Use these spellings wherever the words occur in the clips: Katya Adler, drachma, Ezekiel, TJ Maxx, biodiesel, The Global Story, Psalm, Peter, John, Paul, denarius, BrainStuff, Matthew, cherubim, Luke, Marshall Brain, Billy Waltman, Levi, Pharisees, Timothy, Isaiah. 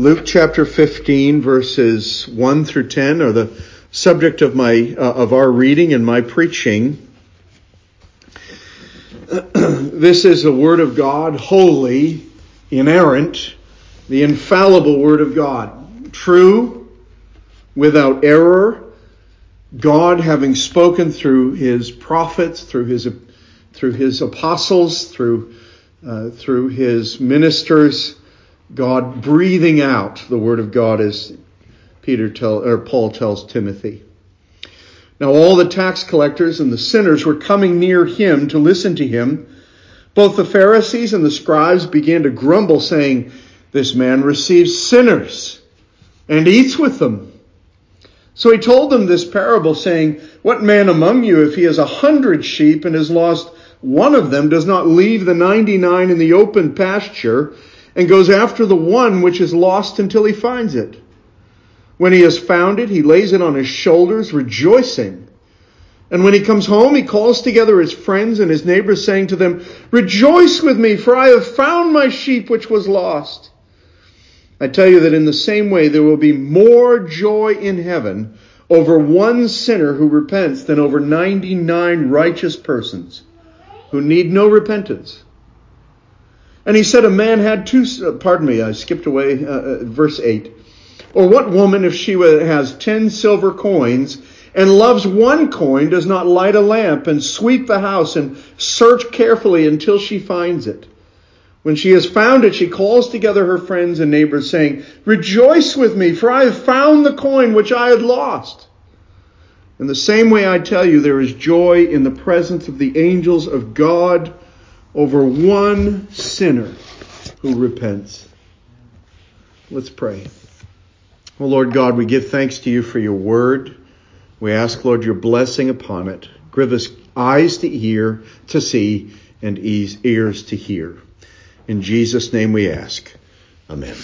Luke chapter 15, verses 1 through 10 are the subject of our reading and my preaching. This is the Word of God, holy, inerrant, the infallible Word of God, true, without error, God having spoken through His prophets, through His apostles, through His ministers, God breathing out the Word of God, as Paul tells Timothy. Now all the tax collectors and the sinners were coming near him to listen to him. Both the Pharisees and the scribes began to grumble, saying, "This man receives sinners and eats with them." So he told them this parable, saying, "What man among you, if he has 100 sheep and has lost one of them, does not leave the 99 in the open pasture and goes after the one which is lost until he finds it? When he has found it, he lays it on his shoulders, rejoicing. And when he comes home, he calls together his friends and his neighbors, saying to them, 'Rejoice with me, for I have found my sheep which was lost.' I tell you that in the same way there will be more joy in heaven over one sinner who repents than over 99 righteous persons who need no repentance." And he said, verse 8. "Or what woman, if she has 10 silver coins and loves one coin, does not light a lamp and sweep the house and search carefully until she finds it? When she has found it, she calls together her friends and neighbors, saying, 'Rejoice with me, for I have found the coin which I had lost.' In the same way, I tell you, there is joy in the presence of the angels of God over one sinner who repents." Let's pray. Well, Lord God, we give thanks to you for your word. We ask, Lord, your blessing upon it. Give us eyes to hear, to see, and ears to hear. In Jesus' name we ask. Amen.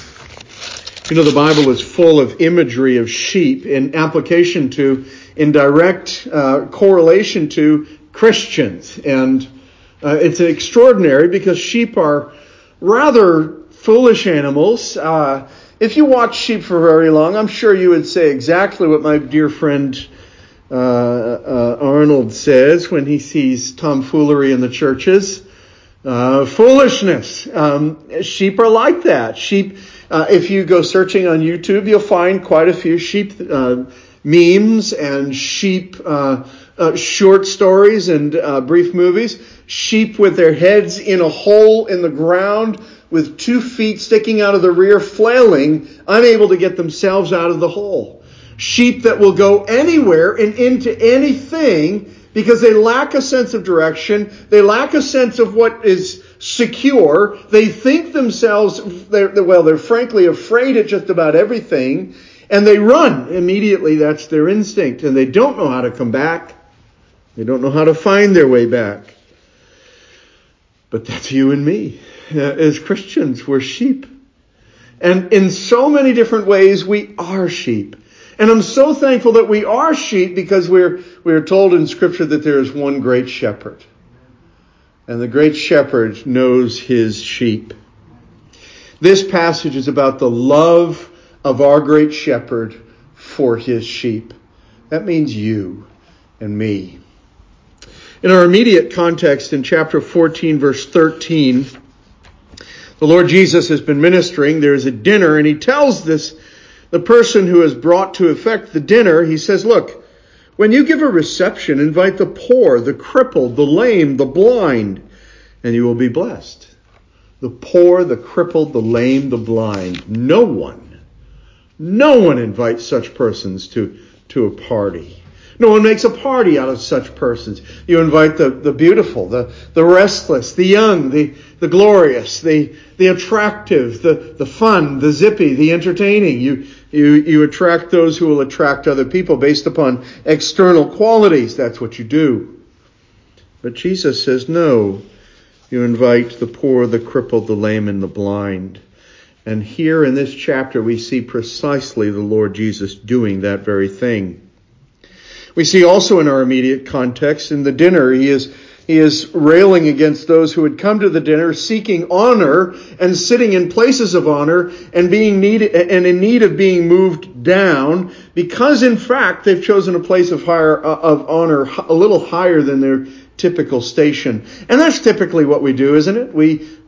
You know, the Bible is full of imagery of sheep in application to, in direct correlation to Christians. And it's extraordinary because sheep are rather foolish animals. If you watch sheep for very long, I'm sure you would say exactly what my dear friend Arnold says when he sees tomfoolery in the churches. Foolishness. Sheep are like that. Sheep, if you go searching on YouTube, you'll find quite a few sheep memes and sheep short stories and brief movies. Sheep with their heads in a hole in the ground, with 2 feet sticking out of the rear, flailing, unable to get themselves out of the hole. Sheep that will go anywhere and into anything because they lack a sense of direction. They lack a sense of what is secure. They think themselves, they're frankly afraid at just about everything, and they run immediately. That's their instinct, and they don't know how to come back. They don't know how to find their way back. But that's you and me. As Christians, we're sheep. And in so many different ways, we are sheep. And I'm so thankful that we are sheep, because we're told in Scripture that there is one great shepherd. And the great shepherd knows his sheep. This passage is about the love of our great shepherd for his sheep. That means you and me. In our immediate context, in chapter 14, verse 13... the Lord Jesus has been ministering. There is a dinner, and he tells the person who has brought to effect the dinner, he says, "Look, when you give a reception, invite the poor, the crippled, the lame, the blind, and you will be blessed." The poor, the crippled, the lame, the blind. No one invites such persons to a party. No one makes a party out of such persons. You invite the beautiful, the restless, the young, the glorious, the attractive, the fun, the zippy, the entertaining. You attract those who will attract other people based upon external qualities. That's what you do. But Jesus says, no, you invite the poor, the crippled, the lame, and the blind. And here in this chapter, we see precisely the Lord Jesus doing that very thing. We see also in our immediate context, in the dinner, he is He is railing against those who had come to the dinner seeking honor and sitting in places of honor and in need of being moved down because, in fact, they've chosen a place of honor a little higher than their typical station. And that's typically what we do, isn't it? We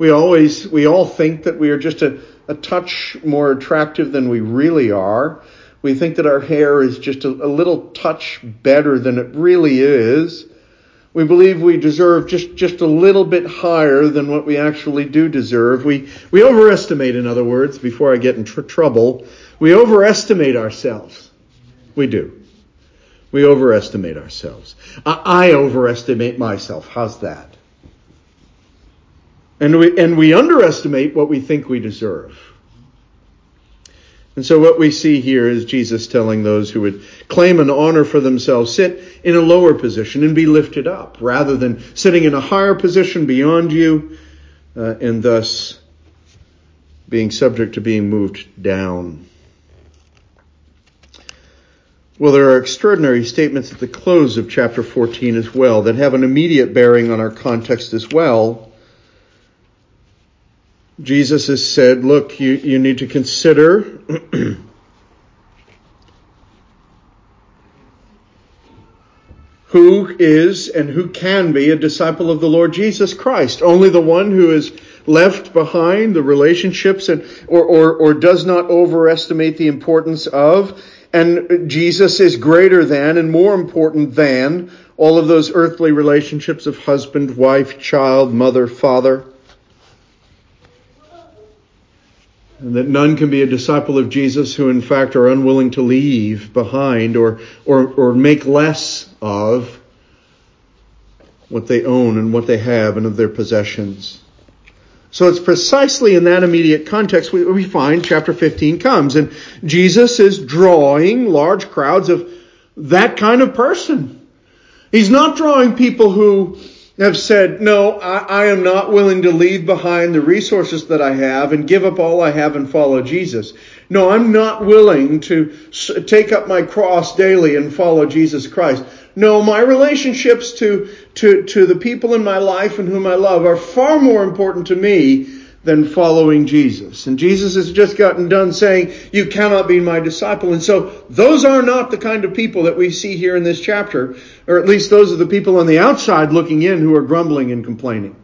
all think that we are just a touch more attractive than we really are. We think that our hair is just a little touch better than it really is. We believe we deserve just a little bit higher than what we actually do deserve. We overestimate, in other words, before I get in trouble, we overestimate ourselves. We do. We overestimate ourselves. I overestimate myself. How's that? And we underestimate what we think we deserve. And so what we see here is Jesus telling those who would claim an honor for themselves, sit in a lower position and be lifted up, rather than sitting in a higher position beyond you, and thus being subject to being moved down. Well, there are extraordinary statements at the close of chapter 14 as well that have an immediate bearing on our context as well. Jesus has said, look, you need to consider who is and who can be a disciple of the Lord Jesus Christ. Only the one who is left behind the relationships and or does not overestimate the importance of, and Jesus is greater than and more important than all of those earthly relationships of husband, wife, child, mother, father. And that none can be a disciple of Jesus who, in fact, are unwilling to leave behind or make less of what they own and what they have and of their possessions. So it's precisely in that immediate context we find chapter 15 comes. And Jesus is drawing large crowds of that kind of person. He's not drawing people who have said, no, I am not willing to leave behind the resources that I have and give up all I have and follow Jesus. No, I'm not willing to take up my cross daily and follow Jesus Christ. No, my relationships to the people in my life and whom I love are far more important to me than following Jesus. And Jesus has just gotten done saying, you cannot be my disciple. And so those are not the kind of people that we see here in this chapter, or at least those are the people on the outside looking in who are grumbling and complaining.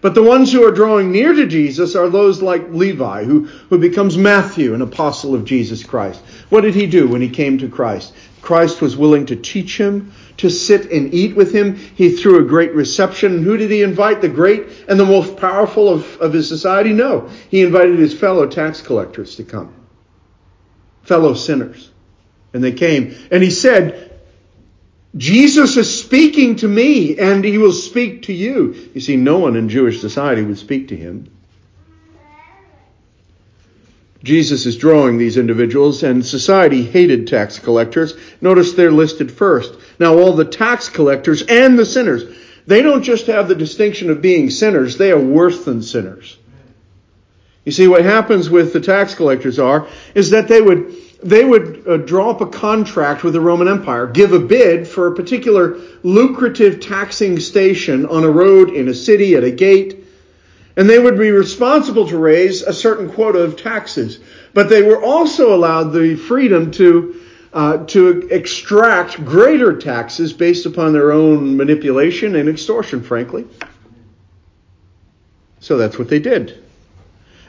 But the ones who are drawing near to Jesus are those like Levi, who becomes Matthew, an apostle of Jesus Christ. What did he do when he came to Christ? Christ was willing to teach him, to sit and eat with him. He threw a great reception. And who did he invite? The great and the most powerful of his society? No. He invited his fellow tax collectors to come. Fellow sinners. And they came. And he said, Jesus is speaking to me and he will speak to you. You see, no one in Jewish society would speak to him. Jesus is drawing these individuals, and society hated tax collectors. Notice they're listed first. Now, all the tax collectors and the sinners, they don't just have the distinction of being sinners. They are worse than sinners. You see, what happens with the tax collectors is that they would draw up a contract with the Roman Empire, give a bid for a particular lucrative taxing station on a road, in a city, at a gate. And they would be responsible to raise a certain quota of taxes. But they were also allowed the freedom to extract greater taxes based upon their own manipulation and extortion, frankly. So that's what they did.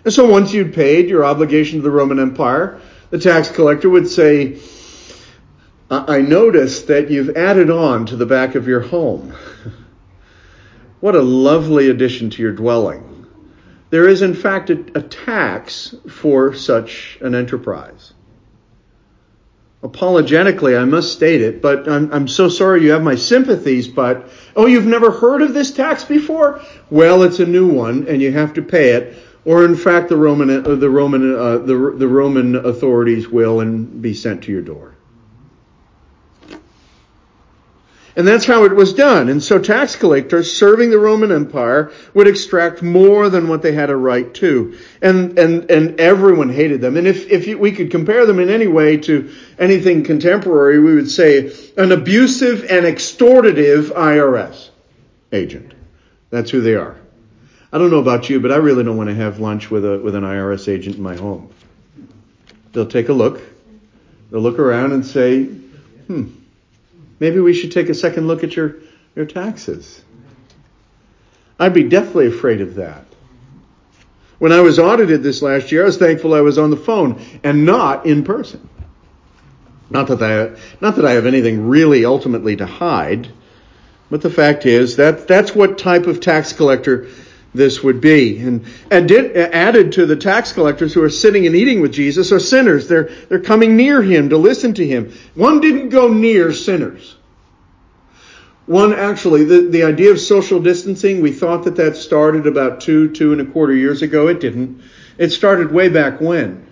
And so once you'd paid your obligation to the Roman Empire, the tax collector would say, I noticed that you've added on to the back of your home. What a lovely addition to your dwelling. There is, in fact, a tax for such an enterprise. Apologetically, I must state it, but I'm so sorry you have my sympathies, but, oh, you've never heard of this tax before? Well, it's a new one, and you have to pay it, or, in fact, the Roman authorities will and be sent to your door. And that's how it was done. And so tax collectors serving the Roman Empire would extract more than what they had a right to. And everyone hated them. And if we could compare them in any way to anything contemporary, we would say an abusive and extortive IRS. agent. That's who they are. I don't know about you, but I really don't want to have lunch with an IRS agent in my home. They'll take a look. They'll look around and say, maybe we should take a second look at your taxes. I'd be deathly afraid of that. When I was audited this last year, I was thankful I was on the phone and not in person. Not that I have anything really ultimately to hide, but the fact is that that's what type of tax collector this would be. And added to the tax collectors who are sitting and eating with Jesus are sinners. They're coming near him to listen to him. One didn't go near sinners. One actually, the idea of social distancing, we thought that started about two and a quarter years ago. It didn't. It started way back when.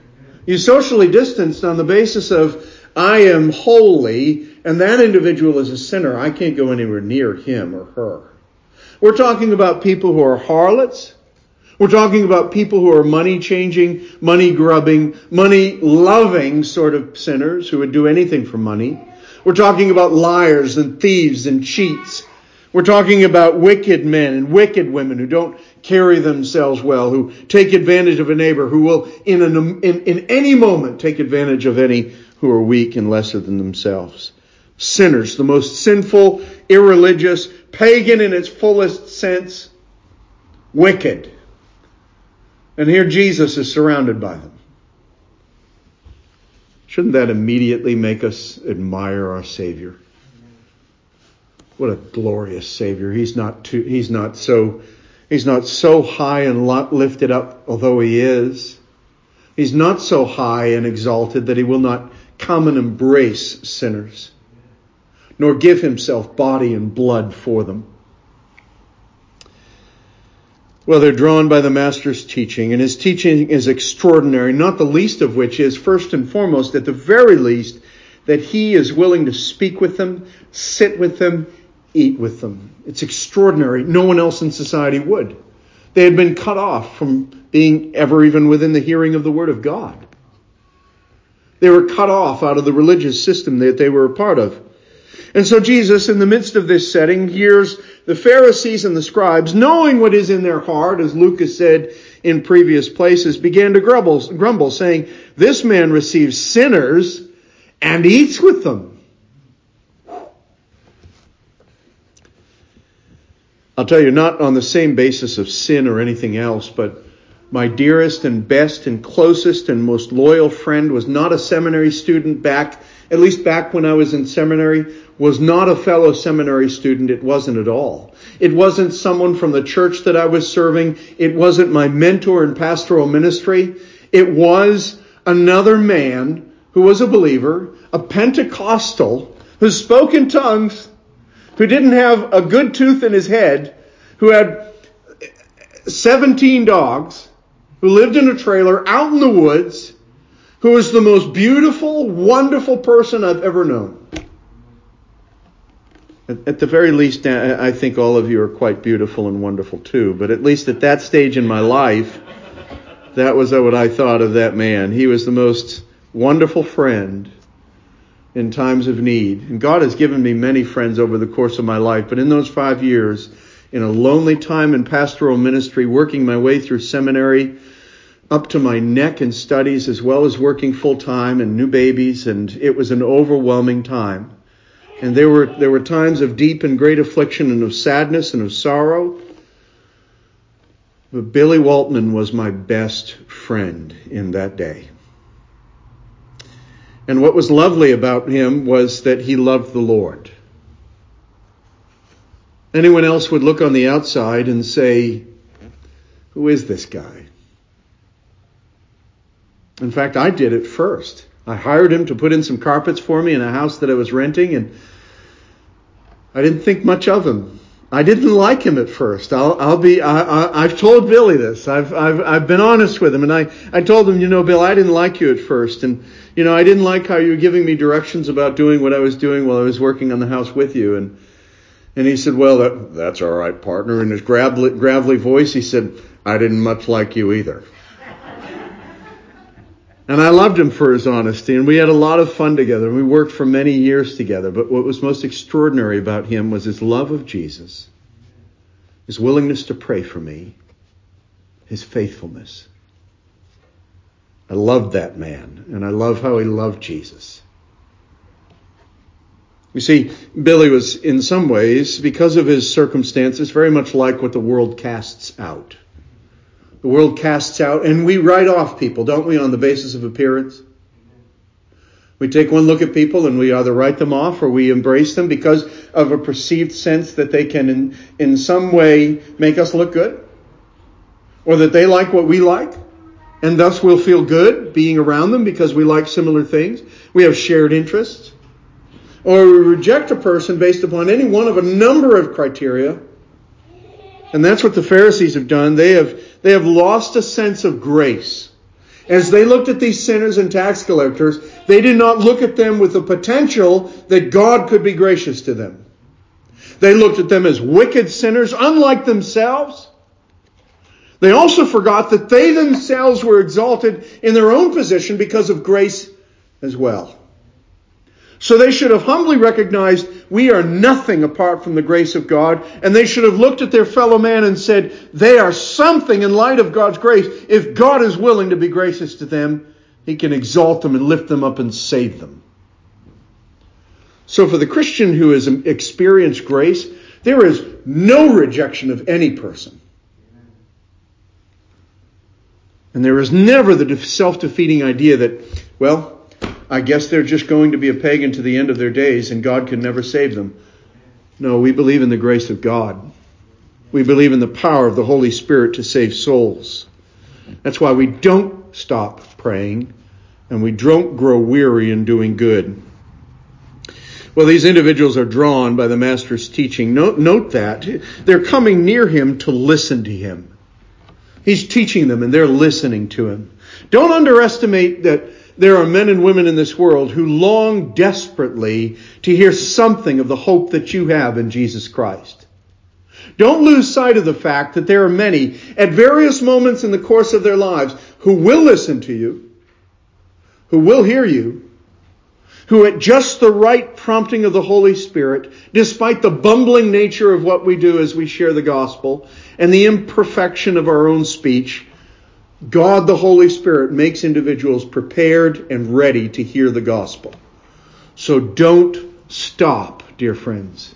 You socially distanced on the basis of, I am holy, and that individual is a sinner. I can't go anywhere near him or her. We're talking about people who are harlots. We're talking about people who are money-changing, money-grubbing, money-loving sort of sinners who would do anything for money. We're talking about liars and thieves and cheats. We're talking about wicked men and wicked women who don't carry themselves well, who take advantage of a neighbor, who will in any moment take advantage of any who are weak and lesser than themselves. Sinners, the most sinful, irreligious, pagan in its fullest sense, wicked. And here Jesus is surrounded by them. Shouldn't that immediately make us admire our Savior? What a glorious Savior! He's not so high and lifted up, although he is. He's not so high and exalted that he will not come and embrace sinners, nor give himself body and blood for them. Well, they're drawn by the Master's teaching, and his teaching is extraordinary, not the least of which is, first and foremost, at the very least, that he is willing to speak with them, sit with them, eat with them. It's extraordinary. No one else in society would. They had been cut off from being ever even within the hearing of the Word of God. They were cut off out of the religious system that they were a part of. And so Jesus, in the midst of this setting, hears the Pharisees and the scribes, knowing what is in their heart, as Luke has said in previous places, began to grumble, saying, "This man receives sinners and eats with them." I'll tell you, not on the same basis of sin or anything else, but my dearest and best and closest and most loyal friend was not a seminary student back when I was in seminary, was not a fellow seminary student. It wasn't at all. It wasn't someone from the church that I was serving. It wasn't my mentor in pastoral ministry. It was another man who was a believer, a Pentecostal, who spoke in tongues, who didn't have a good tooth in his head, who had 17 dogs, who lived in a trailer out in the woods, who was the most beautiful, wonderful person I've ever known. At the very least, I think all of you are quite beautiful and wonderful too, but at least at that stage in my life, that was what I thought of that man. He was the most wonderful friend in times of need. And God has given me many friends over the course of my life, but in those 5 years, in a lonely time in pastoral ministry, working my way through seminary, up to my neck in studies, as well as working full-time and new babies, and it was an overwhelming time. And there were times of deep and great affliction and of sadness and of sorrow. But Billy Waltman was my best friend in that day. And what was lovely about him was that he loved the Lord. Anyone else would look on the outside and say, "Who is this guy?" In fact, I did it first. I hired him to put in some carpets for me in a house that I was renting, and I didn't think much of him. I didn't like him at first. I've told Billy this. I've been honest with him, and I told him, "Bill, I didn't like you at first, and I didn't like how you were giving me directions about doing what I was doing while I was working on the house with you." And he said, "Well, that's all right, partner." In his gravelly voice, he said, "I didn't much like you either." And I loved him for his honesty, and we had a lot of fun together, and we worked for many years together. But what was most extraordinary about him was his love of Jesus his willingness to pray for me, his faithfulness. I love that man, and I love how he loved Jesus. You see, Billy was, in some ways, because of his circumstances, very much like what the world casts out. The world casts out, and we write off people, don't we, on the basis of appearance? We take one look at people and we either write them off or we embrace them because of a perceived sense that they can in some way make us look good, or that they like what we like, and thus we'll feel good being around them because we like similar things. We have shared interests. Or we reject a person based upon any one of a number of criteria. And that's what the Pharisees have done. They have lost a sense of grace. As they looked at these sinners and tax collectors, they did not look at them with the potential that God could be gracious to them. They looked at them as wicked sinners, unlike themselves. They also forgot that they themselves were exalted in their own position because of grace as well. So they should have humbly recognized we are nothing apart from the grace of God, and they should have looked at their fellow man and said, they are something in light of God's grace. If God is willing to be gracious to them, he can exalt them and lift them up and save them. So for the Christian who has experienced grace, there is no rejection of any person. And there is never the self-defeating idea that, well, I guess they're just going to be a pagan to the end of their days and God can never save them. No, we believe in the grace of God. We believe in the power of the Holy Spirit to save souls. That's why we don't stop praying and we don't grow weary in doing good. Well, these individuals are drawn by the Master's teaching. Note that. They're coming near him to listen to him. He's teaching them and they're listening to him. Don't underestimate that. There are men and women in this world who long desperately to hear something of the hope that you have in Jesus Christ. Don't lose sight of the fact that there are many at various moments in the course of their lives who will listen to you, who will hear you, who at just the right prompting of the Holy Spirit, despite the bumbling nature of what we do as we share the gospel and the imperfection of our own speech, God, the Holy Spirit, makes individuals prepared and ready to hear the gospel. So don't stop, dear friends.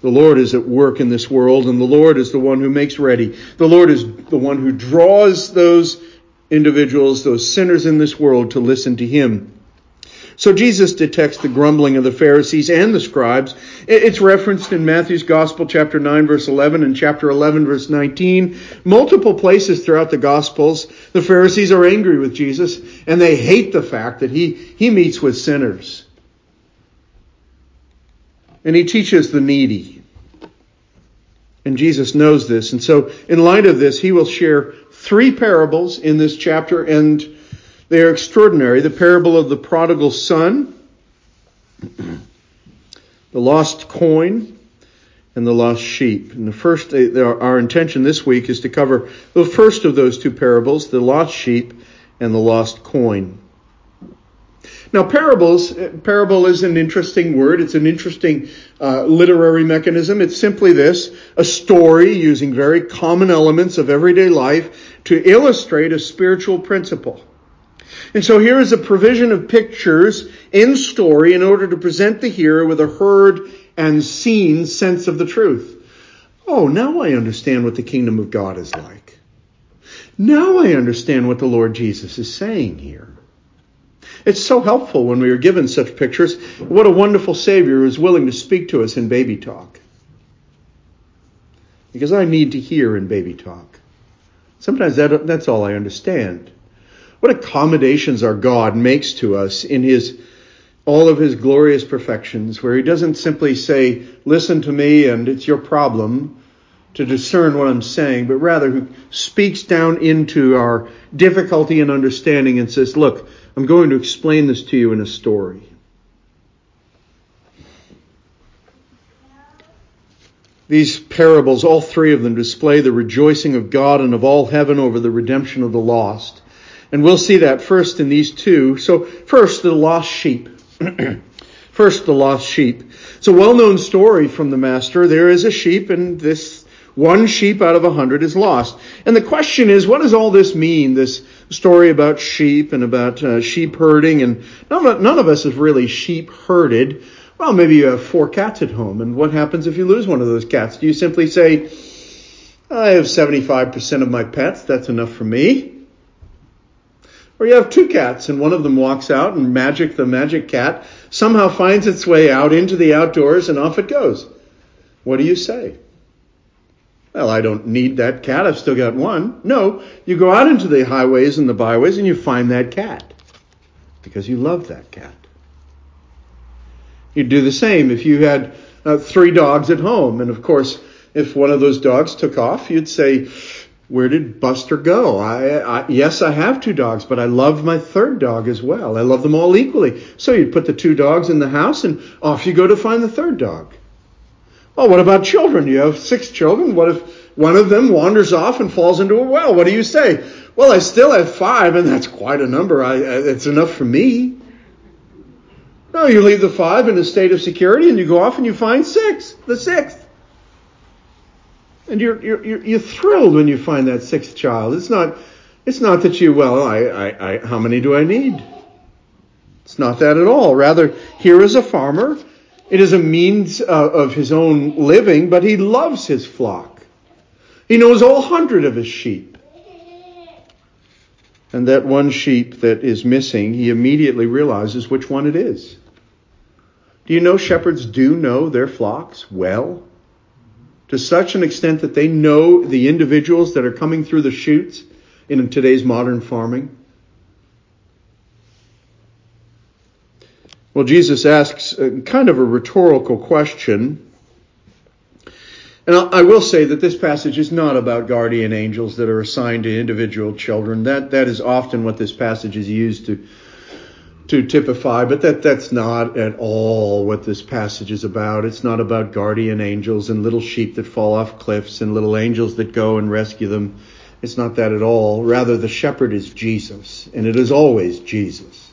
The Lord is at work in this world, and the Lord is the one who makes ready. The Lord is the one who draws those individuals, those sinners in this world, to listen to him. So Jesus detects the grumbling of the Pharisees and the scribes. It's referenced in Matthew's Gospel, chapter 9, verse 11, and chapter 11, verse 19. Multiple places throughout the Gospels, the Pharisees are angry with Jesus, and they hate the fact that he meets with sinners. And he teaches the needy. And Jesus knows this. And so, in light of this, he will share three parables in this chapter, and they are extraordinary. The parable of the prodigal son, the lost coin, and the lost sheep. And the first, our intention this week is to cover the first of those two parables, the lost sheep and the lost coin. Now, parable is an interesting word. It's an interesting literary mechanism. It's simply this, a story using very common elements of everyday life to illustrate a spiritual principle. And so here is a provision of pictures in story in order to present the hearer with a heard and seen sense of the truth. Oh, now I understand what the kingdom of God is like. Now I understand what the Lord Jesus is saying here. It's so helpful when we are given such pictures. What a wonderful Savior who is willing to speak to us in baby talk. Because I need to hear in baby talk. Sometimes that's all I understand. What accommodations our God makes to us in all of his glorious perfections, where he doesn't simply say, listen to me and it's your problem to discern what I'm saying, but rather who speaks down into our difficulty and understanding and says, look, I'm going to explain this to you in a story. These parables, all three of them, display the rejoicing of God and of all heaven over the redemption of the lost. And we'll see that first in these two. So first, the lost sheep. First, the lost sheep. It's a well-known story from the master. There is a sheep, and this one sheep out of 100 is lost. And the question is, what does all this mean, this story about sheep and about sheep herding? And none of us is really sheep herded. Well, maybe you have 4 cats at home, and what happens if you lose one of those cats? Do you simply say, I have 75% of my pets, that's enough for me? Or you have 2 cats, and one of them walks out, and the magic cat somehow finds its way out into the outdoors, and off it goes. What do you say? Well, I don't need that cat, I've still got one. No, you go out into the highways and the byways, and you find that cat, because you love that cat. You'd do the same if you had 3 dogs at home, and of course, if one of those dogs took off, you'd say, where did Buster go? Yes, I have 2 dogs, but I love my 3rd dog as well. I love them all equally. So you'd put the 2 dogs in the house, and off you go to find the 3rd dog. Well, what about children? You have 6 children. What if one of them wanders off and falls into a well? What do you say? Well, I still have 5, and that's quite a number. It's enough for me. No, you leave the 5 in a state of security, and you go off and you find 6, the 6th. And you're thrilled when you find that 6th child. It's not that you, how many do I need? It's not that at all. Rather, here is a farmer. It is a means of his own living, but he loves his flock. He knows all 100 of his sheep. And that one sheep that is missing, he immediately realizes which one it is. Do you know shepherds do know their flocks well? To such an extent that they know the individuals that are coming through the chutes in today's modern farming. Well, Jesus asks kind of a rhetorical question. And I will say that this passage is not about guardian angels that are assigned to individual children. That is often what this passage is used to typify, but that's not at all what this passage is about. It's not about guardian angels and little sheep that fall off cliffs and little angels that go and rescue them. It's not that at all. Rather, the shepherd is Jesus, and it is always Jesus.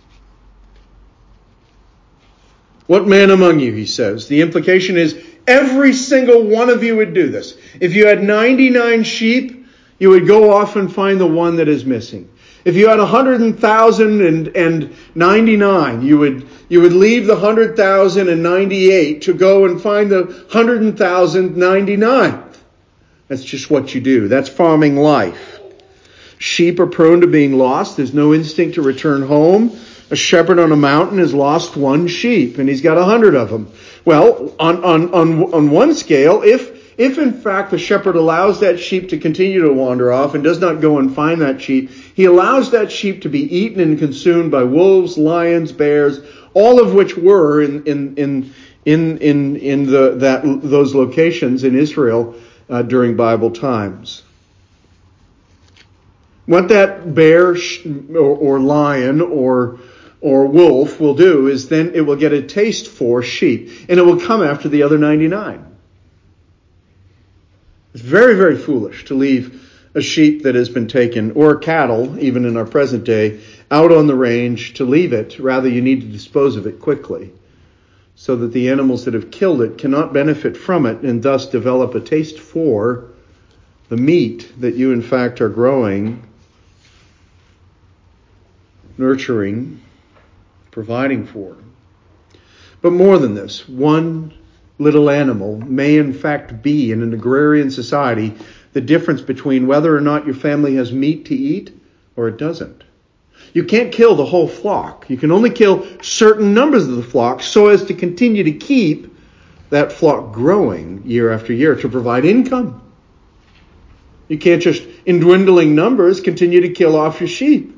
What man among you, he says. The implication is every single one of you would do this. If you had 99 sheep, you would go off and find the one that is missing. If you had 100,000 and 99, you would leave the 100,098 to go and find the 100,099. That's just what you do. That's farming life. Sheep are prone to being lost. There's no instinct to return home. A shepherd on a mountain has lost one sheep, and he's got 100 of them. Well, on one scale, if in fact the shepherd allows that sheep to continue to wander off and does not go and find that sheep, he allows that sheep to be eaten and consumed by wolves, lions, bears, all of which were in those locations in Israel during Bible times. What that bear or lion or wolf will do is then it will get a taste for sheep, and it will come after the other 99. It's very, very foolish to leave a sheep that has been taken, or cattle, even in our present day, out on the range to leave it. Rather, you need to dispose of it quickly so that the animals that have killed it cannot benefit from it and thus develop a taste for the meat that you, in fact, are growing, nurturing, providing for. But more than this, one little animal may in fact be, in an agrarian society, the difference between whether or not your family has meat to eat or it doesn't. You can't kill the whole flock. You can only kill certain numbers of the flock so as to continue to keep that flock growing year after year to provide income. You can't just, in dwindling numbers, continue to kill off your sheep.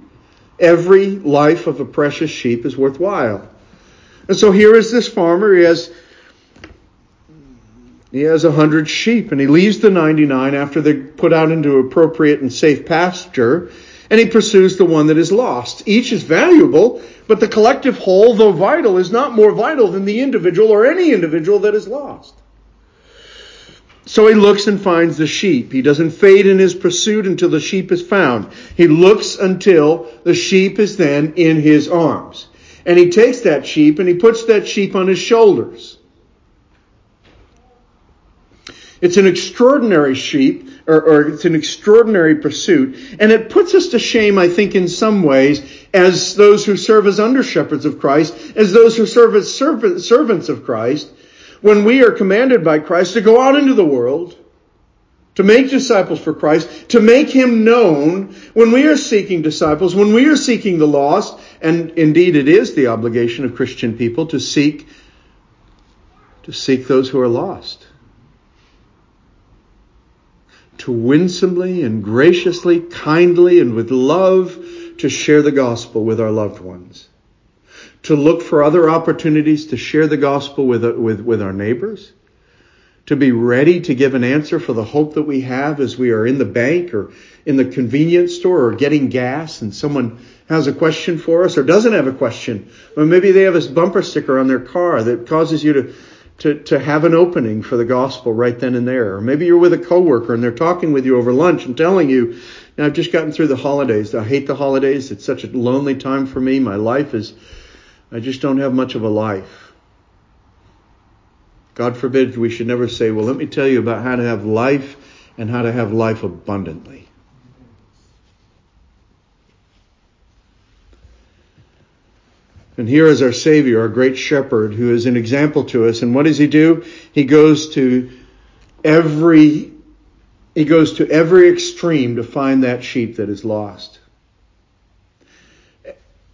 Every life of a precious sheep is worthwhile. And so here is this farmer. He has 100 sheep, and he leaves the 99 after they're put out into appropriate and safe pasture, and he pursues the one that is lost. Each is valuable, but the collective whole, though vital, is not more vital than the individual or any individual that is lost. So he looks and finds the sheep. He doesn't fade in his pursuit until the sheep is found. He looks until the sheep is then in his arms. And he takes that sheep and he puts that sheep on his shoulders. It's an extraordinary sheep, or it's an extraordinary pursuit. And it puts us to shame, I think, in some ways, as those who serve as under-shepherds of Christ, as those who serve as servants of Christ, when we are commanded by Christ to go out into the world, to make disciples for Christ, to make him known, when we are seeking disciples, when we are seeking the lost, and indeed it is the obligation of Christian people to seek those who are lost, to winsomely and graciously, kindly, and with love to share the gospel with our loved ones, to look for other opportunities to share the gospel with our neighbors, to be ready to give an answer for the hope that we have as we are in the bank or in the convenience store or getting gas and someone has a question for us or doesn't have a question. Or maybe they have this bumper sticker on their car that causes you to have an opening for the gospel right then and there. Or maybe you're with a coworker and they're talking with you over lunch and telling you, I've just gotten through the holidays. I hate the holidays. It's such a lonely time for me. I just don't have much of a life. God forbid we should never say, well, let me tell you about how to have life and how to have life abundantly. And here is our Savior, our great shepherd, who is an example to us. And what does he do? He goes to every extreme to find that sheep that is lost.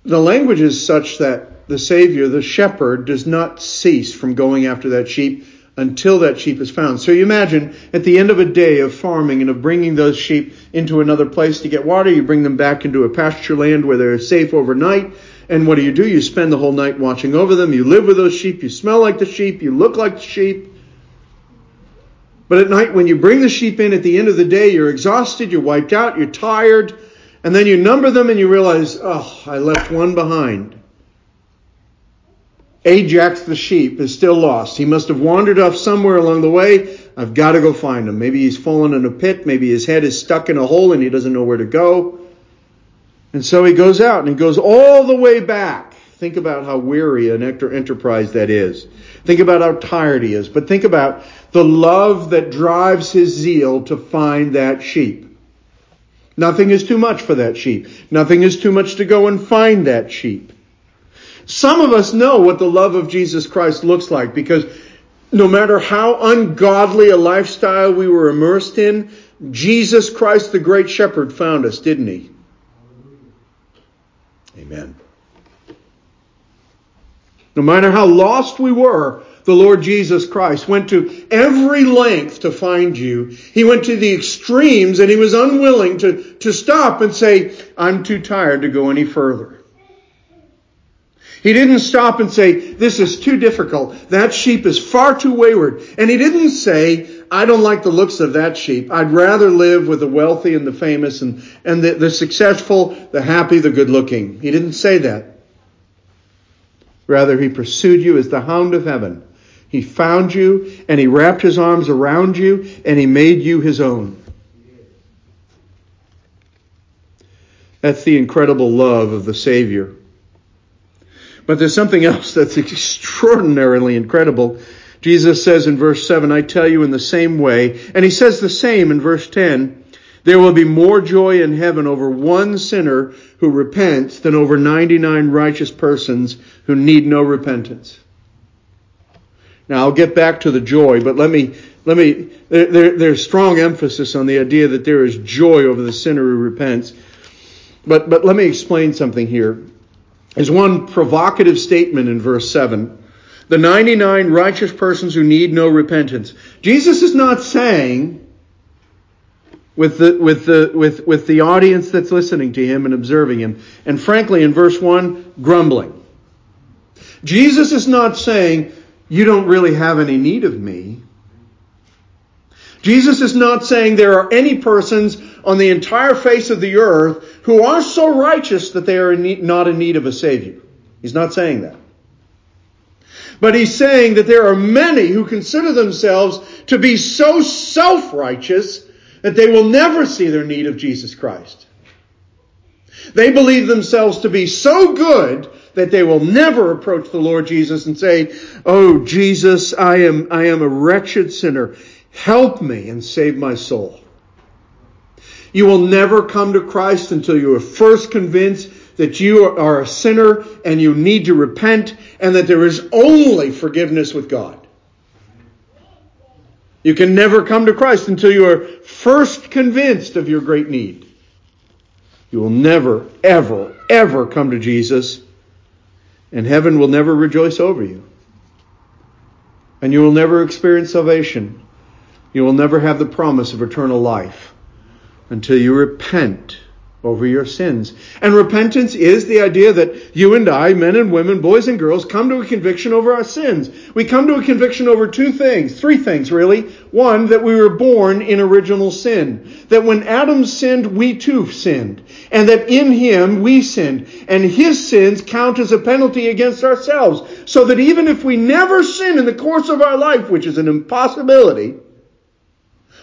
The language is such that the Savior, the shepherd, does not cease from going after that sheep until that sheep is found. So you imagine at the end of a day of farming and of bringing those sheep into another place to get water, you bring them back into a pasture land where they're safe overnight. And what do? You spend the whole night watching over them. You live with those sheep. You smell like the sheep. You look like the sheep. But at night when you bring the sheep in at the end of the day, you're exhausted. You're wiped out. You're tired. And then you number them and you realize, I left one behind. Ajax the sheep is still lost. He must have wandered off somewhere along the way. I've got to go find him. Maybe he's fallen in a pit. Maybe his head is stuck in a hole and he doesn't know where to go. And so he goes out and he goes all the way back. Think about how weary an enterprise that is. Think about how tired he is. But think about the love that drives his zeal to find that sheep. Nothing is too much for that sheep. Nothing is too much to go and find that sheep. Some of us know what the love of Jesus Christ looks like because no matter how ungodly a lifestyle we were immersed in, Jesus Christ, the great shepherd, found us, didn't he? Amen. No matter how lost we were, the Lord Jesus Christ went to every length to find you. He went to the extremes and he was unwilling to stop and say, I'm too tired to go any further. He didn't stop and say, this is too difficult. That sheep is far too wayward. And he didn't say, I don't like the looks of that sheep. I'd rather live with the wealthy and the famous and the successful, the happy, the good-looking. He didn't say that. Rather, he pursued you as the hound of heaven. He found you, and he wrapped his arms around you, and he made you his own. That's the incredible love of the Savior. But there's something else that's extraordinarily incredible. Jesus says in verse 7, I tell you in the same way, and he says the same in verse 10, there will be more joy in heaven over one sinner who repents than over 99 righteous persons who need no repentance. Now, I'll get back to the joy, but let me. There's strong emphasis on the idea that there is joy over the sinner who repents. But let me explain something here. There's one provocative statement in verse 7. The 99 righteous persons who need no repentance. Jesus is not saying with the audience that's listening to him and observing him, and frankly in verse 1, grumbling. Jesus is not saying, you don't really have any need of me. Jesus is not saying there are any persons on the entire face of the earth who are so righteous that they are not in need of a Savior. He's not saying that. But he's saying that there are many who consider themselves to be so self-righteous that they will never see their need of Jesus Christ. They believe themselves to be so good that they will never approach the Lord Jesus and say, "Oh, Jesus, I am a wretched sinner. Help me and save my soul." You will never come to Christ until you are first convinced that you are a sinner and you need to repent and that there is only forgiveness with God. You can never come to Christ until you are first convinced of your great need. You will never, ever, ever come to Jesus, and heaven will never rejoice over you. And you will never experience salvation. You will never have the promise of eternal life until you repent over your sins. And repentance is the idea that you and I, men and women, boys and girls, come to a conviction over our sins. We come to a conviction over three things really. One, that we were born in original sin. That when Adam sinned, we too sinned. And that in him, we sinned. And his sins count as a penalty against ourselves. So that even if we never sin in the course of our life, which is an impossibility,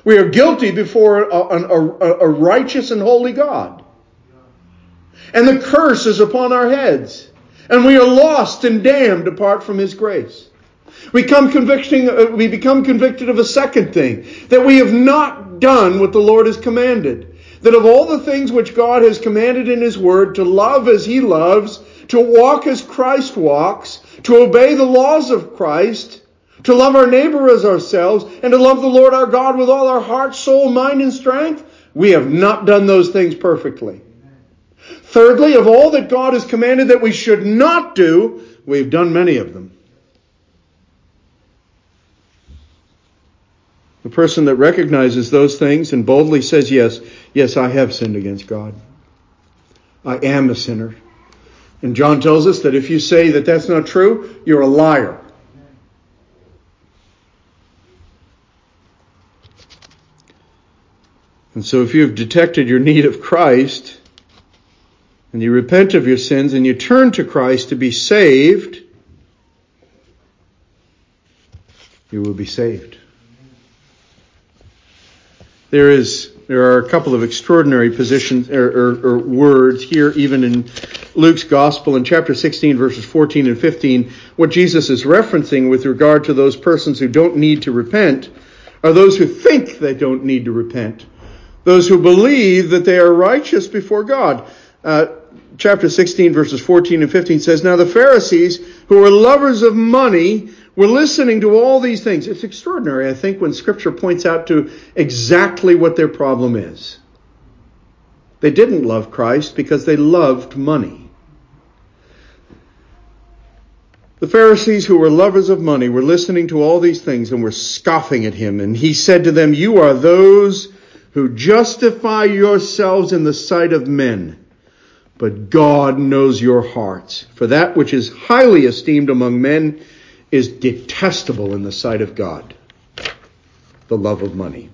we are guilty before a righteous and holy God. And the curse is upon our heads. And we are lost and damned apart from His grace. We become convicted of a second thing, that we have not done what the Lord has commanded. That of all the things which God has commanded in His Word, to love as He loves, to walk as Christ walks, to obey the laws of Christ, to love our neighbor as ourselves, and to love the Lord our God with all our heart, soul, mind, and strength, we have not done those things perfectly. Thirdly, of all that God has commanded that we should not do, we've done many of them. The person that recognizes those things and boldly says, yes, I have sinned against God. I am a sinner. And John tells us that if you say that that's not true, you're a liar. And so if you've detected your need of Christ, and you repent of your sins and you turn to Christ to be saved, you will be saved. There are a couple of extraordinary positions or words here, even in Luke's Gospel in chapter 16, verses 14 and 15. What Jesus is referencing with regard to those persons who don't need to repent are those who think they don't need to repent, those who believe that they are righteous before God. Chapter 16, verses 14 and 15 says, "Now the Pharisees, who were lovers of money, were listening to all these things." It's extraordinary, I think, when Scripture points out to exactly what their problem is. They didn't love Christ because they loved money. The Pharisees, who were lovers of money, were listening to all these things and were scoffing at him. And he said to them, "You are those who justify yourselves in the sight of men. But God knows your hearts. For that which is highly esteemed among men is detestable in the sight of God." The love of money.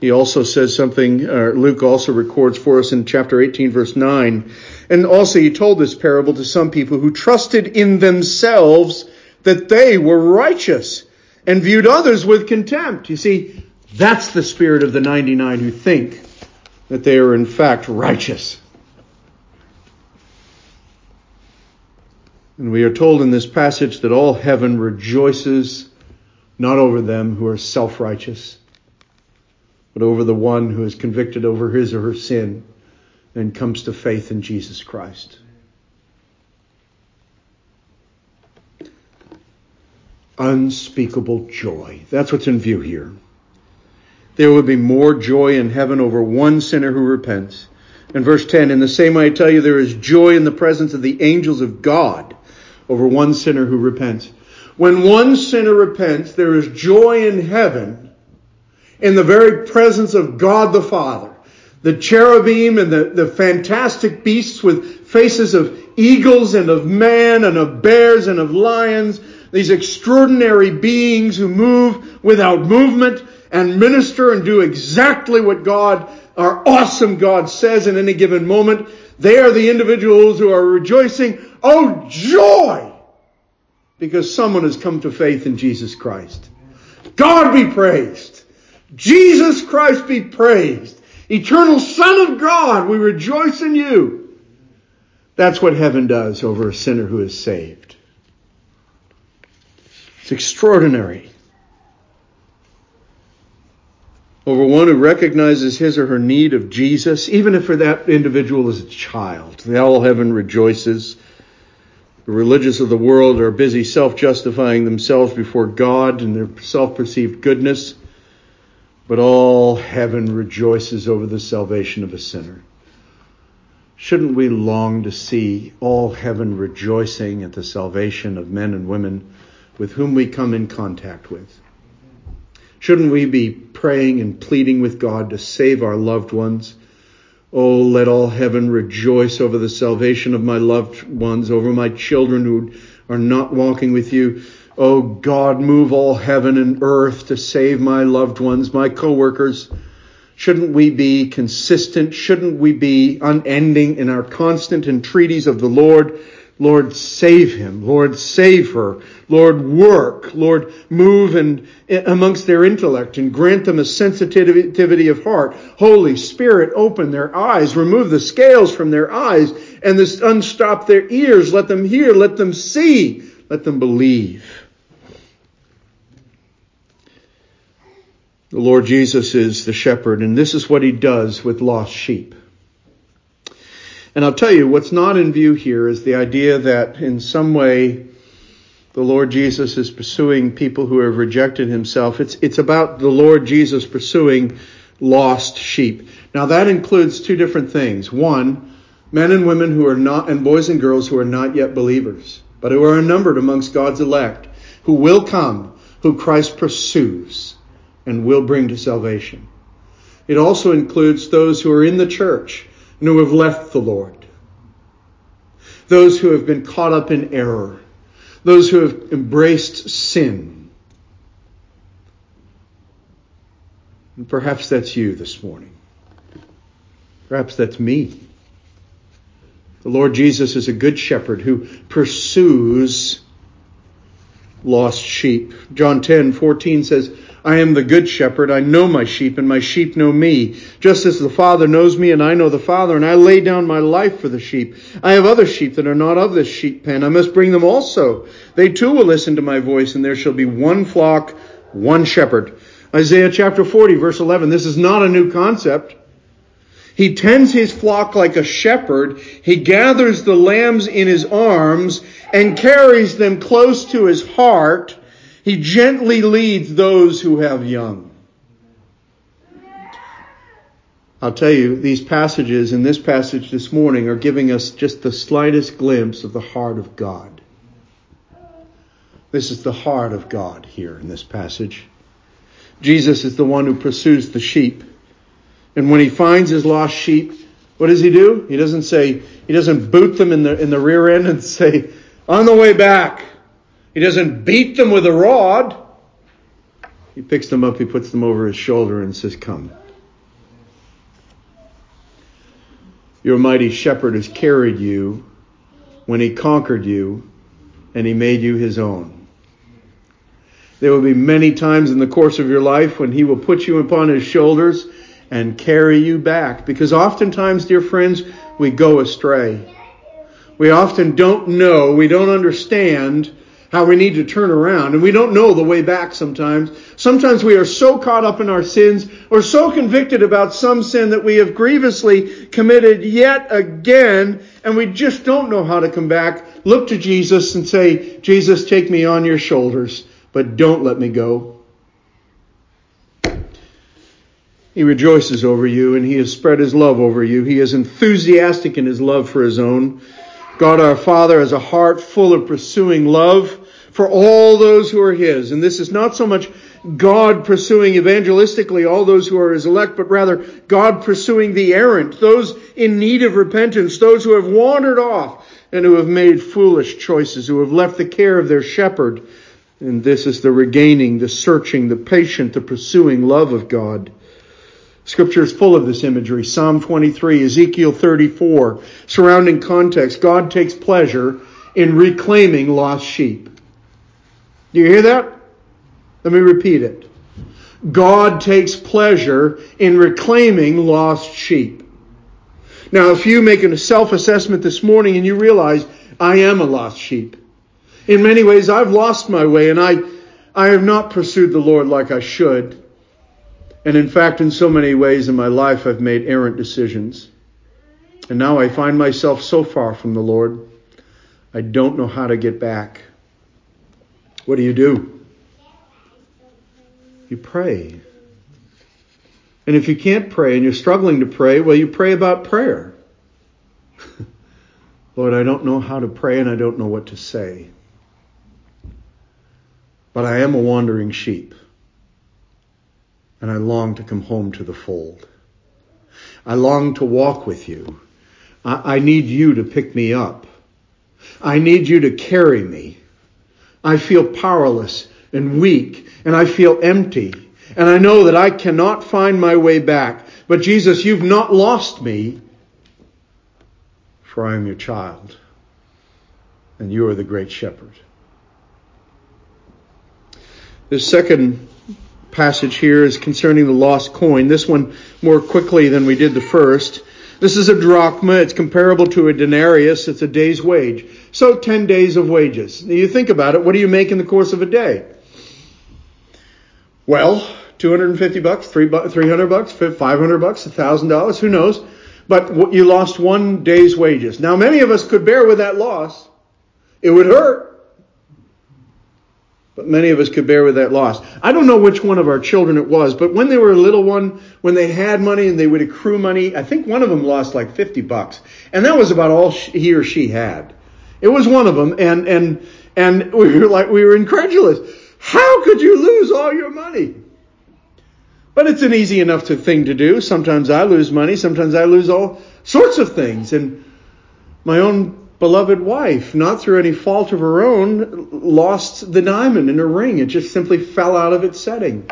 He also says something, Luke also records for us in chapter 18, verse 9. "And also he told this parable to some people who trusted in themselves that they were righteous and viewed others with contempt." You see, that's the spirit of the 99 who think that they are in fact righteous. And we are told in this passage that all heaven rejoices not over them who are self-righteous, but over the one who is convicted over his or her sin and comes to faith in Jesus Christ. Unspeakable joy. That's what's in view here. There will be more joy in heaven over one sinner who repents. In verse 10, "In the same way I tell you, there is joy in the presence of the angels of God over one sinner who repents." When one sinner repents, there is joy in heaven in the very presence of God the Father. The cherubim and the fantastic beasts with faces of eagles and of man and of bears and of lions, these extraordinary beings who move without movement and minister and do exactly what God, our awesome God, says in any given moment. They are the individuals who are rejoicing. Oh, joy! Because someone has come to faith in Jesus Christ. God be praised. Jesus Christ be praised. Eternal Son of God, we rejoice in you. That's what heaven does over a sinner who is saved. It's extraordinary. Over one who recognizes his or her need of Jesus, even if for that individual is a child. The whole heaven rejoices. The religious of the world are busy self-justifying themselves before God and their self-perceived goodness, but all heaven rejoices over the salvation of a sinner. Shouldn't we long to see all heaven rejoicing at the salvation of men and women with whom we come in contact with? Shouldn't we be praying and pleading with God to save our loved ones? Oh, let all heaven rejoice over the salvation of my loved ones, over my children who are not walking with you. Oh, God, move all heaven and earth to save my loved ones, my co-workers. Shouldn't we be consistent? Shouldn't we be unending in our constant entreaties of the Lord? Lord, save him. Lord, save her. Lord, work. Lord, move and amongst their intellect and grant them a sensitivity of heart. Holy Spirit, open their eyes. Remove the scales from their eyes and unstop their ears. Let them hear. Let them see. Let them believe. The Lord Jesus is the shepherd, and this is what he does with lost sheep. And I'll tell you, what's not in view here is the idea that in some way the Lord Jesus is pursuing people who have rejected himself. It's about the Lord Jesus pursuing lost sheep. Now that includes two different things. One, men and women who are not, and boys and girls who are not yet believers, but who are numbered amongst God's elect, who will come, who Christ pursues and will bring to salvation. It also includes those who are in the church, and who have left the Lord. Those who have been caught up in error. Those who have embraced sin. And perhaps that's you this morning. Perhaps that's me. The Lord Jesus is a good shepherd who pursues lost sheep. John 10:14 says, I am the good shepherd. I know my sheep, and my sheep know me. Just as the Father knows me, and I know the Father, and I lay down my life for the sheep. I have other sheep that are not of this sheep pen. I must bring them also. They too will listen to my voice, and there shall be one flock, one shepherd. Isaiah chapter 40, verse 11. This is not a new concept. He tends his flock like a shepherd. He gathers the lambs in his arms and carries them close to his heart. He gently leads those who have young. I'll tell you, these passages and this passage this morning are giving us just the slightest glimpse of the heart of God. This is the heart of God here in this passage. Jesus is the one who pursues the sheep. And when he finds his lost sheep, what does he do? He doesn't boot them in the rear end and say, on the way back. He doesn't beat them with a rod. He picks them up, he puts them over his shoulder and says, come. Your mighty shepherd has carried you when he conquered you and he made you his own. There will be many times in the course of your life when he will put you upon his shoulders and carry you back. Because oftentimes, dear friends, we go astray. We often don't know, we don't understand how we need to turn around, and we don't know the way back sometimes. Sometimes we are so caught up in our sins or so convicted about some sin that we have grievously committed yet again, and we just don't know how to come back. Look to Jesus and say, Jesus, take me on your shoulders, but don't let me go. He rejoices over you, and he has spread his love over you. He is enthusiastic in his love for his own. God our Father has a heart full of pursuing love for all those who are his. And this is not so much God pursuing evangelistically all those who are his elect, but rather God pursuing the errant, those in need of repentance, those who have wandered off and who have made foolish choices, who have left the care of their shepherd. And this is the regaining, the searching, the patient, the pursuing love of God. Scripture is full of this imagery. Psalm 23, Ezekiel 34, surrounding context. God takes pleasure in reclaiming lost sheep. Do you hear that? Let me repeat it. God takes pleasure in reclaiming lost sheep. Now, if you make a self-assessment this morning and you realize I am a lost sheep, in many ways I've lost my way and I have not pursued the Lord like I should. And in fact, in so many ways in my life, I've made errant decisions. And now I find myself so far from the Lord, I don't know how to get back. What do? You pray. And if you can't pray and you're struggling to pray, well, you pray about prayer. Lord, I don't know how to pray and I don't know what to say. But I am a wandering sheep. And I long to come home to the fold. I long to walk with you. I need you to pick me up. I need you to carry me. I feel powerless and weak, and I feel empty. And I know that I cannot find my way back. But Jesus, you've not lost me, for I am your child, and you are the great shepherd. This second passage here is concerning the lost coin. This one more quickly than we did the first. This is a drachma. It's comparable to a denarius. It's a day's wage. So 10 days of wages. Now you think about it. What do you make in the course of a day? Well, $250, $300, $500, $1,000, who knows? But you lost one day's wages. Now many of us could bear with that loss. It would hurt. But many of us could bear with that loss. I don't know which one of our children it was, but when they were a little one, when they had money and they would accrue money, I think one of them lost like $50. And that was about all he or she had. It was one of them. And we were incredulous. How could you lose all your money? But it's an easy enough thing to do. Sometimes I lose money. Sometimes I lose all sorts of things. And my own beloved wife, not through any fault of her own, lost the diamond in her ring. It just simply fell out of its setting.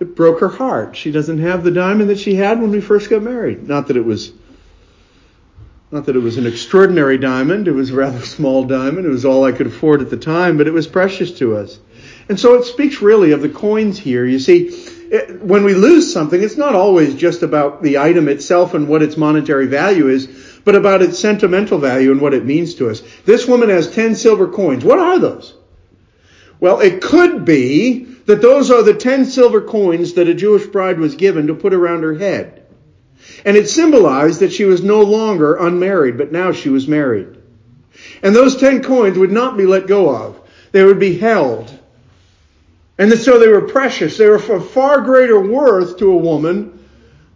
It broke her heart. She doesn't have the diamond that she had when we first got married. Not that it was an extraordinary diamond. It was a rather small diamond. It was all I could afford at the time, but it was precious to us. And so it speaks really of the coins here. You see, when we lose something, it's not always just about the item itself and what its monetary value is, but about its sentimental value and what it means to us. This woman has 10 silver coins. What are those? Well, it could be that those are the 10 silver coins that a Jewish bride was given to put around her head. And it symbolized that she was no longer unmarried, but now she was married. And those 10 coins would not be let go of. They would be held. And so they were precious. They were of far greater worth to a woman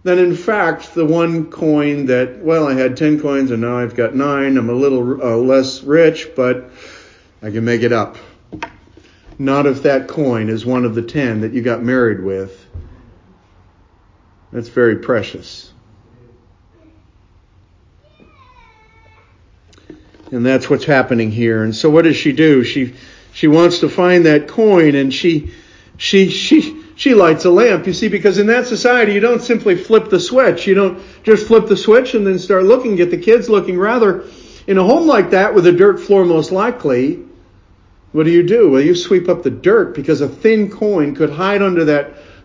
then in fact the one coin that, well, I had 10 coins and now I've got 9. I'm a little less rich, but I can make it up. Not if that coin is one of the 10 that you got married with. That's very precious. And that's what's happening here. And so what does she do? She wants to find that coin, and she lights a lamp, you see, because in that society, you don't simply flip the switch. You don't just flip the switch and then start looking, get the kids looking. Rather, in a home like that with a dirt floor, most likely, what do? Well, you sweep up the dirt, because a thin coin could hide under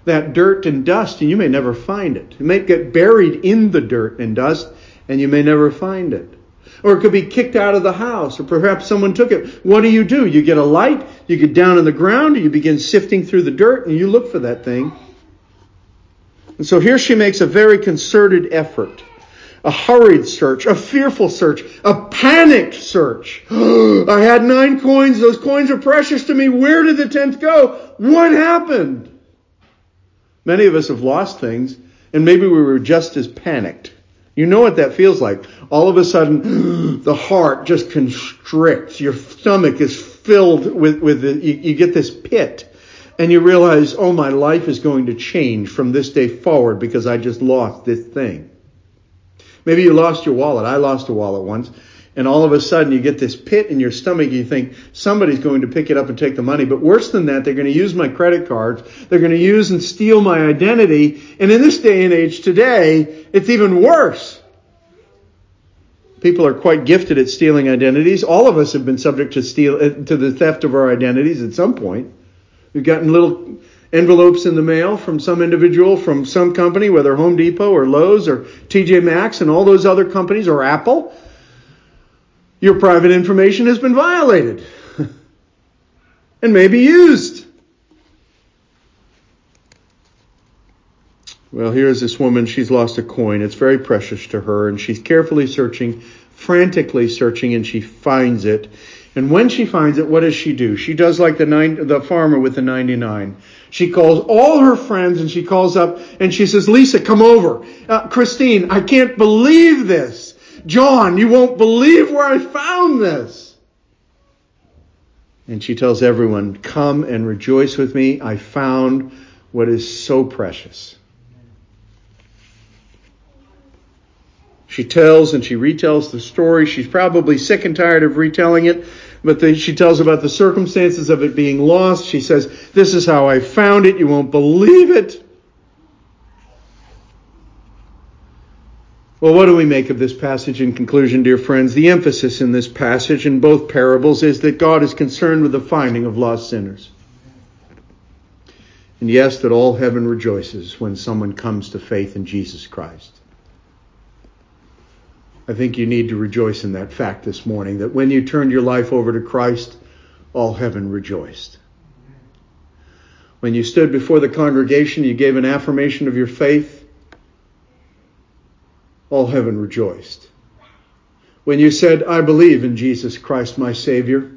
that dirt and dust, and you may never find it. It may get buried in the dirt and dust, and you may never find it. Or it could be kicked out of the house, or perhaps someone took it. What do? You get a light, you get down on the ground, and you begin sifting through the dirt, and you look for that thing. And so here she makes a very concerted effort, a hurried search, a fearful search, a panicked search. I had 9 coins. Those coins are precious to me. Where did the 10th go? What happened? Many of us have lost things, and maybe we were just as panicked. You know what that feels like. All of a sudden, the heart just constricts. Your stomach is filled you get this pit. And you realize, oh, my life is going to change from this day forward because I just lost this thing. Maybe you lost your wallet. I lost a wallet once. And all of a sudden, you get this pit in your stomach. You think, somebody's going to pick it up and take the money. But worse than that, they're going to use my credit cards. They're going to use and steal my identity. And in this day and age today, it's even worse. People are quite gifted at stealing identities. All of us have been subject to the theft of our identities at some point. We've gotten little envelopes in the mail from some individual from some company, whether Home Depot or Lowe's or TJ Maxx and all those other companies, or Apple, your private information has been violated and may be used. Well, here's this woman. She's lost a coin. It's very precious to her, and she's carefully searching, frantically searching, and she finds it. And when she finds it, what does she do? She does like the farmer with the 99. She calls all her friends, and she calls up, and she says, Lisa, come over. Christine, I can't believe this. John, you won't believe where I found this. And she tells everyone, come and rejoice with me. I found what is so precious. She tells and she retells the story. She's probably sick and tired of retelling it, but then she tells about the circumstances of it being lost. She says, this is how I found it. You won't believe it. Well, what do we make of this passage in conclusion, dear friends? The emphasis in this passage in both parables is that God is concerned with the finding of lost sinners. And yes, that all heaven rejoices when someone comes to faith in Jesus Christ. I think you need to rejoice in that fact this morning, that when you turned your life over to Christ, all heaven rejoiced. When you stood before the congregation, you gave an affirmation of your faith, all heaven rejoiced. When you said, I believe in Jesus Christ, my Savior,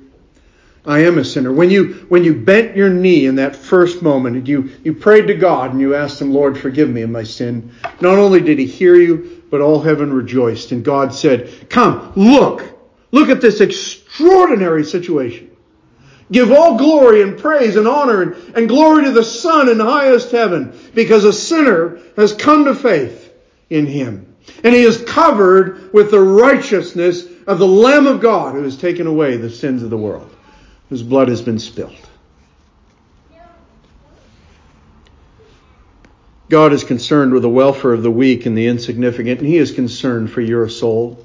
I am a sinner. When you bent your knee in that first moment, and you prayed to God and you asked him, Lord, forgive me of my sin, not only did he hear you, but all heaven rejoiced, and God said, come, look at this extraordinary situation. Give all glory and praise and honor and glory to the Son in highest heaven, because a sinner has come to faith in him. And he is covered with the righteousness of the Lamb of God who has taken away the sins of the world, whose blood has been spilled. God is concerned with the welfare of the weak and the insignificant, and he is concerned for your soul.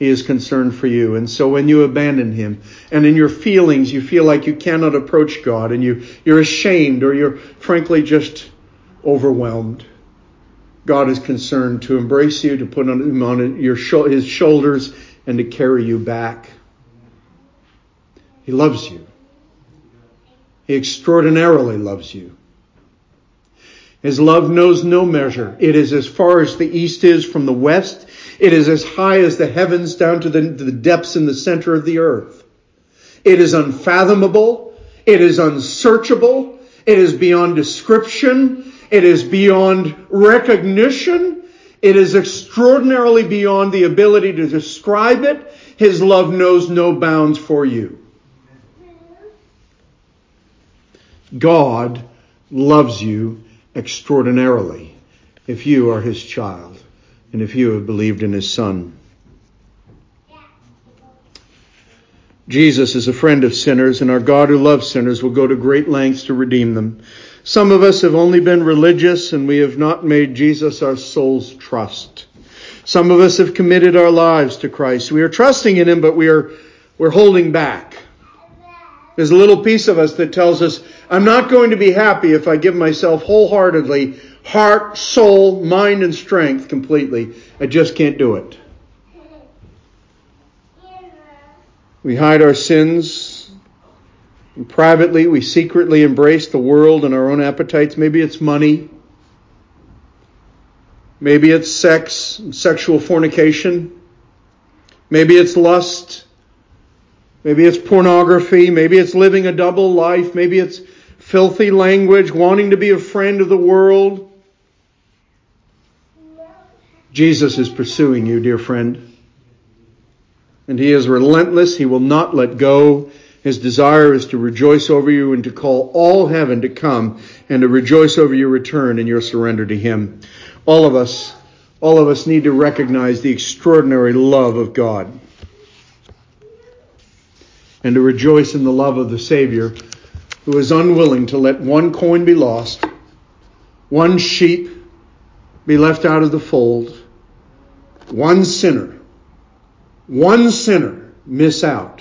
He is concerned for you. And so when you abandon him, and in your feelings you feel like you cannot approach God, and you're ashamed, or you're frankly just overwhelmed, God is concerned to embrace you, to put him on his shoulders, and to carry you back. He loves you. He extraordinarily loves you. His love knows no measure. It is as far as the east is from the west. It is as high as the heavens down to the depths in the center of the earth. It is unfathomable. It is unsearchable. It is beyond description. It is beyond recognition. It is extraordinarily beyond the ability to describe it. His love knows no bounds for you. God loves you extraordinarily, if you are his child and if you have believed in his Son. Jesus is a friend of sinners, and our God who loves sinners will go to great lengths to redeem them. Some of us have only been religious, and we have not made Jesus our soul's trust. Some of us have committed our lives to Christ. We are trusting in him, but we're holding back. There's a little piece of us that tells us, I'm not going to be happy if I give myself wholeheartedly, heart, soul, mind, and strength completely. I just can't do it. We hide our sins, and privately, we secretly embrace the world and our own appetites. Maybe it's money. Maybe it's sex, sexual fornication. Maybe it's lust. Maybe it's pornography. Maybe it's living a double life. Maybe it's filthy language, wanting to be a friend of the world. Jesus is pursuing you, dear friend. And he is relentless. He will not let go. His desire is to rejoice over you and to call all heaven to come and to rejoice over your return and your surrender to him. All of us need to recognize the extraordinary love of God, and to rejoice in the love of the Savior, who is unwilling to let one coin be lost, one sheep be left out of the fold, one sinner miss out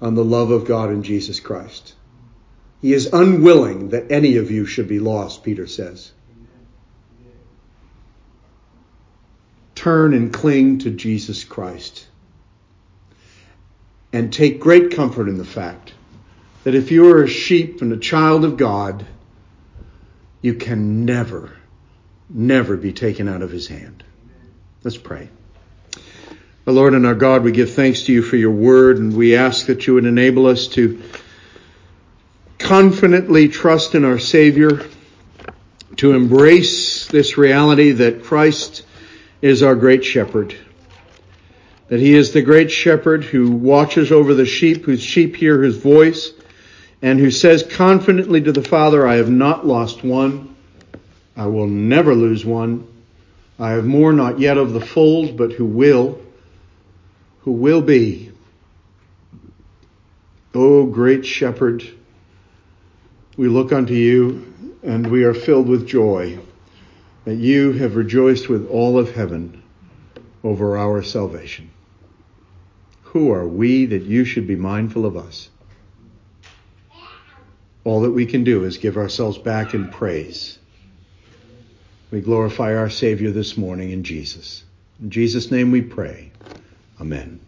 on the love of God in Jesus Christ. He is unwilling that any of you should be lost, Peter says. Turn and cling to Jesus Christ. And take great comfort in the fact that if you are a sheep and a child of God, you can never, never be taken out of his hand. Let's pray. Our Lord and our God, we give thanks to you for your word, and we ask that you would enable us to confidently trust in our Savior, to embrace this reality that Christ is our great shepherd, that he is the great shepherd who watches over the sheep, whose sheep hear his voice, and who says confidently to the Father, I have not lost one, I will never lose one, I have more not yet of the fold, but who will be. O great shepherd, we look unto you and we are filled with joy that you have rejoiced with all of heaven over our salvation. Who are we that you should be mindful of us? All that we can do is give ourselves back in praise. We glorify our Savior this morning in Jesus. In Jesus' name we pray. Amen.